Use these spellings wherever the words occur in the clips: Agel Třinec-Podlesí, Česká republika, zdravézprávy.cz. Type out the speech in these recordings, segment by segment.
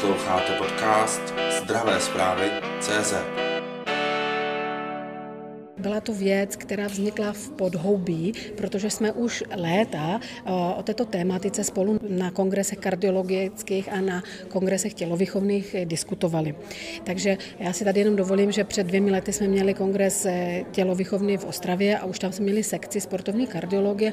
Posloucháte podcast zdravézprávy.cz. Byla to věc, která vznikla v podhoubí, protože jsme už léta o této tématice spolu na kongresech kardiologických a na kongresech tělovýchovných diskutovali. Takže já si tady jenom dovolím, že před 2 lety jsme měli kongres tělovýchovný v Ostravě a už tam jsme měli sekci sportovní kardiologie,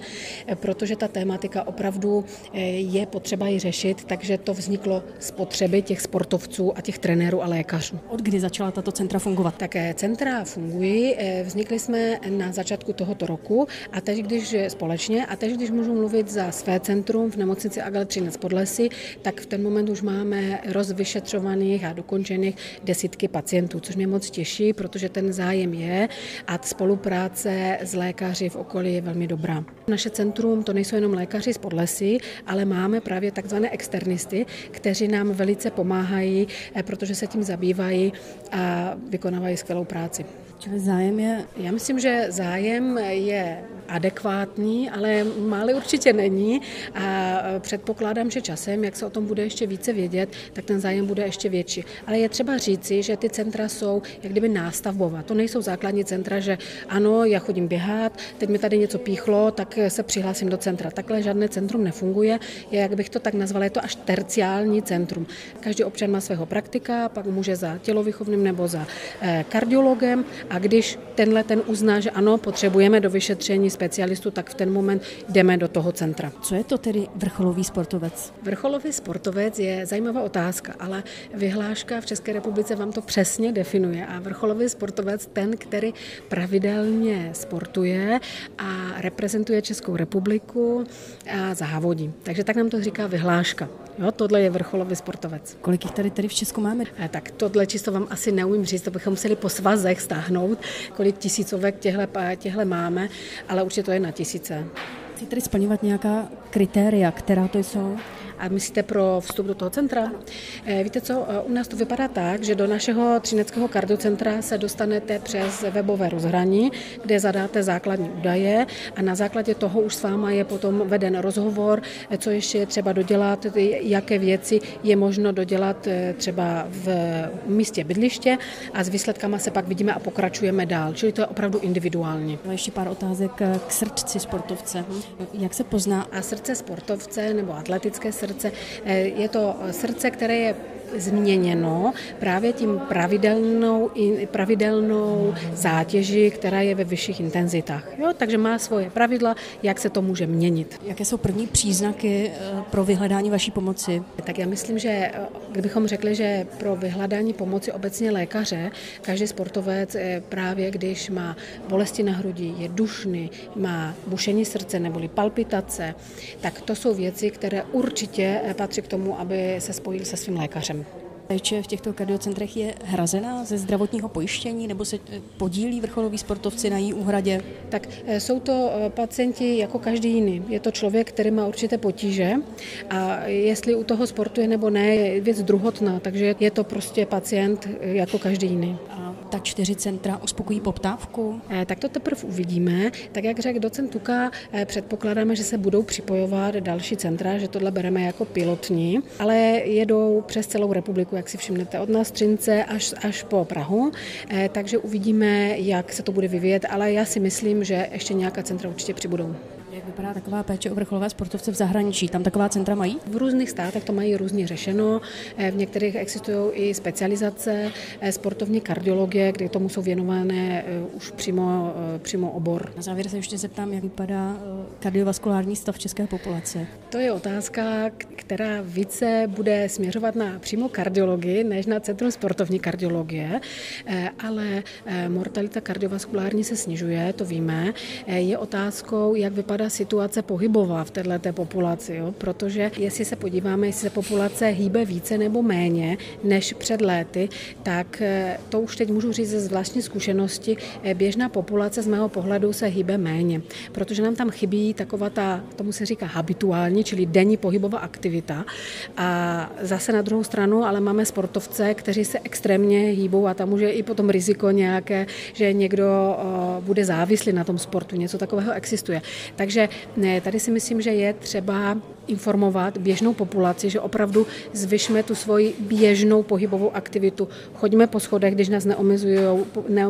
protože ta tématika opravdu je potřeba ji řešit, takže to vzniklo z potřeby těch sportovců a těch trenérů a lékařů. Od kdy začala tato centra fungovat? Tak centra fungují. Vznikli jsme na začátku tohoto roku a teď, když společně, a teď, když můžu mluvit za své centrum v nemocnici Agel Třinec-Podlesí, tak v ten moment už máme rozvyšetřovaných a dokončených desítky pacientů, což mě moc těší, protože ten zájem je a spolupráce s lékaři v okolí je velmi dobrá. Naše centrum to nejsou jenom lékaři z Podlesí, ale máme právě takzvané externisty, kteří nám velice pomáhají, protože se tím zabývají a vykonávají skvělou práci. Čili zájem je? Já myslím, že zájem je adekvátní, ale málo určitě není a předpokládám, že časem, jak se o tom bude ještě více vědět, tak ten zájem bude ještě větší. Ale je třeba říci, že ty centra jsou jak kdyby nástavbová. To nejsou základní centra, že ano, já chodím běhat, teď mi tady něco píchlo, tak se přihlásím do centra. Takhle žádné centrum nefunguje, jak bych to tak nazvala, je to až terciální centrum. Každý občan má svého praktika, pak může za tělovýchovným nebo za kardiologem. A když tenhle ten uzná, že ano, potřebujeme do vyšetření specialistu, tak v ten moment jdeme do toho centra. Co je to tedy vrcholový sportovec? Vrcholový sportovec je zajímavá otázka, ale vyhláška v České republice vám to přesně definuje. A vrcholový sportovec ten, který pravidelně sportuje a reprezentuje Českou republiku a závodí. Takže tak nám to říká vyhláška. Jo, tohle je vrcholový sportovec. Kolik jich tady v Česku máme? Tak tohle číslo vám asi neumím říct, to bychom museli po svazech stáhnout, kolik tisícovek těhle máme, ale určitě to je na tisíce. Chci tady splňovat nějaká kritéria, která to jsou? A myslíte pro vstup do toho centra? Víte co, u nás to vypadá tak, že do našeho třineckého kardiocentra se dostanete přes webové rozhraní, kde zadáte základní údaje a na základě toho už s váma je potom veden rozhovor, co ještě je třeba dodělat, jaké věci je možno dodělat třeba v místě bydliště a s výsledkama se pak vidíme a pokračujeme dál. Čili to je opravdu individuální. Ještě pár otázek k srdci sportovce. Jak se pozná? A srdce sportovce nebo atletické srdce, je to srdce, které je změněno právě tím pravidelnou zátěží, která je ve vyšších intenzitách. Jo, takže má svoje pravidla, jak se to může měnit. Jaké jsou první příznaky pro vyhledání vaší pomoci? Tak já myslím, že kdybychom řekli, že pro vyhledání pomoci obecně lékaře, každý sportovec právě když má bolesti na hrudi, je dušný, má bušení srdce neboli palpitace, tak to jsou věci, které určitě patří k tomu, aby se spojil se svým lékařem. Péče v těchto kardiocentrech je hrazená ze zdravotního pojištění nebo se podílí vrcholoví sportovci na její úhradě? Tak jsou to pacienti jako každý jiný. Je to člověk, který má určité potíže a jestli u toho sportuje nebo ne, je věc druhotná, takže je to prostě pacient jako každý jiný. Ta 4 centra uspokojí poptávku? Tak to teprve uvidíme. Tak jak řekl docent Tuka, předpokládáme, že se budou připojovat další centra, že tohle bereme jako pilotní, ale jedou přes celou republiku, jak si všimnete, od nás Třince až po Prahu, takže uvidíme, jak se to bude vyvíjet, ale já si myslím, že ještě nějaká centra určitě přibudou. Jak vypadá taková péče o vrcholové sportovce v zahraničí? Tam taková centra mají? V různých státech to mají různě řešeno. V některých existují i specializace sportovní kardiologie, kde tomu jsou věnované už přímo obor. Na závěr se ještě zeptám, jak vypadá kardiovaskulární stav české populace? To je otázka, která více bude směřovat na přímo kardiologii, než na centrum sportovní kardiologie, ale mortalita kardiovaskulární se snižuje, to víme. Je otázkou, jak vypadá situace pohybová v této populaci, jo? Protože jestli se podíváme, jestli se populace hýbe více nebo méně než před léty, tak to už teď můžu říct z vlastní zkušenosti, běžná populace z mého pohledu se hýbe méně, protože nám tam chybí taková ta, tomu se říká habituální, čili denní pohybová aktivita a zase na druhou stranu, ale máme sportovce, kteří se extrémně hýbou a tam už je i potom riziko nějaké, že někdo bude závislý na tom sportu, něco takového existuje. Takže Takže tady si myslím, že je třeba informovat běžnou populaci, že opravdu zvyšme tu svoji běžnou pohybovou aktivitu. Choďme po schodech, když nás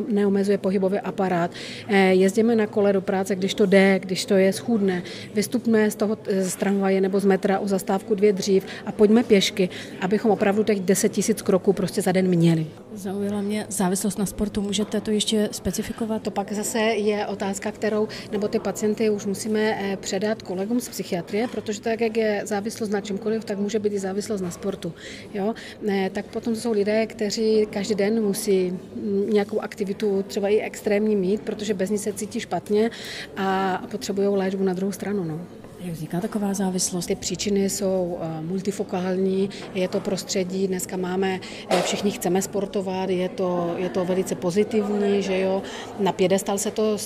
neomezuje pohybový aparát. Jezdíme na kole do práce, když to jde, když to je schůdné. Vystupme z tramvaje nebo z metra o zastávku 2 dřív a pojďme pěšky, abychom opravdu těch 10 000 kroků prostě za den měli. Zaujala mě závislost na sportu. Můžete to ještě specifikovat? To pak zase je otázka, kterou nebo ty pacienty už musíme předat kolegům z psychiatrie, protože tak, jak je závislost na čemkoliv, tak může být i závislost na sportu. Jo? Tak potom jsou lidé, kteří každý den musí nějakou aktivitu, třeba i extrémní, mít, protože bez ní se cítí špatně a potřebují léčbu na druhou stranu. No. Jak vzniká taková závislost? Ty příčiny jsou multifokální, je to prostředí, dneska máme, všichni chceme sportovat, je to velice pozitivní, že jo, na pědestal se to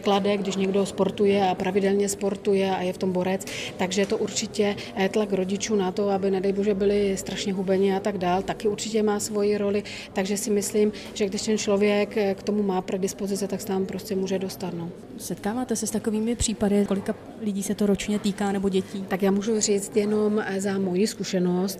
klade, když někdo sportuje a pravidelně sportuje a je v tom borec, takže je to určitě tlak rodičů na to, aby nedej bože byli strašně hubeni a tak dál, taky určitě má svoji roli, takže si myslím, že když ten člověk k tomu má predispozice, tak se tam prostě může dostat. No. Setkáváte se s takovými případy, kolika lidí se to ročně týká nebo dětí? Tak já můžu říct jenom za moji zkušenost,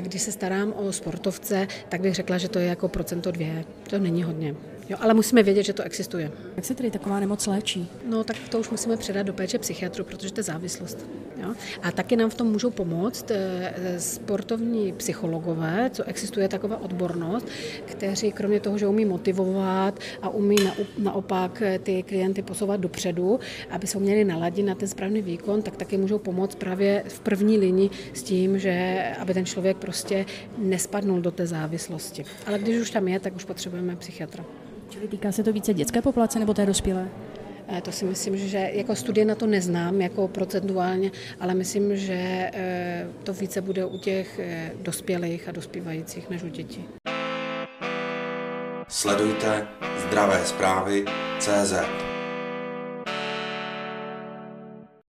když se starám o sportovce, tak bych řekla, že to je jako 2%. To není hodně. Jo, ale musíme vědět, že to existuje. Jak se tedy taková nemoc léčí? No tak to už musíme předat do péče psychiatru, protože to je závislost. Jo? A taky nám v tom můžou pomoct sportovní psychologové, co existuje taková odbornost, kteří kromě toho, že umí motivovat a umí naopak ty klienty posouvat dopředu, aby se měli naladit na ten správný výkon, tak taky můžou pomoct právě v první linii s tím, že aby ten člověk prostě nespadnul do té závislosti. Ale když už tam je, tak už potřebujeme psychiatra. Čili týká se to více dětské populace nebo té dospělé? To si myslím, že jako studie na to neznám, jako procentuálně, ale myslím, že to více bude u těch dospělých a dospívajících než u dětí. Sledujte zdravé zprávy.cz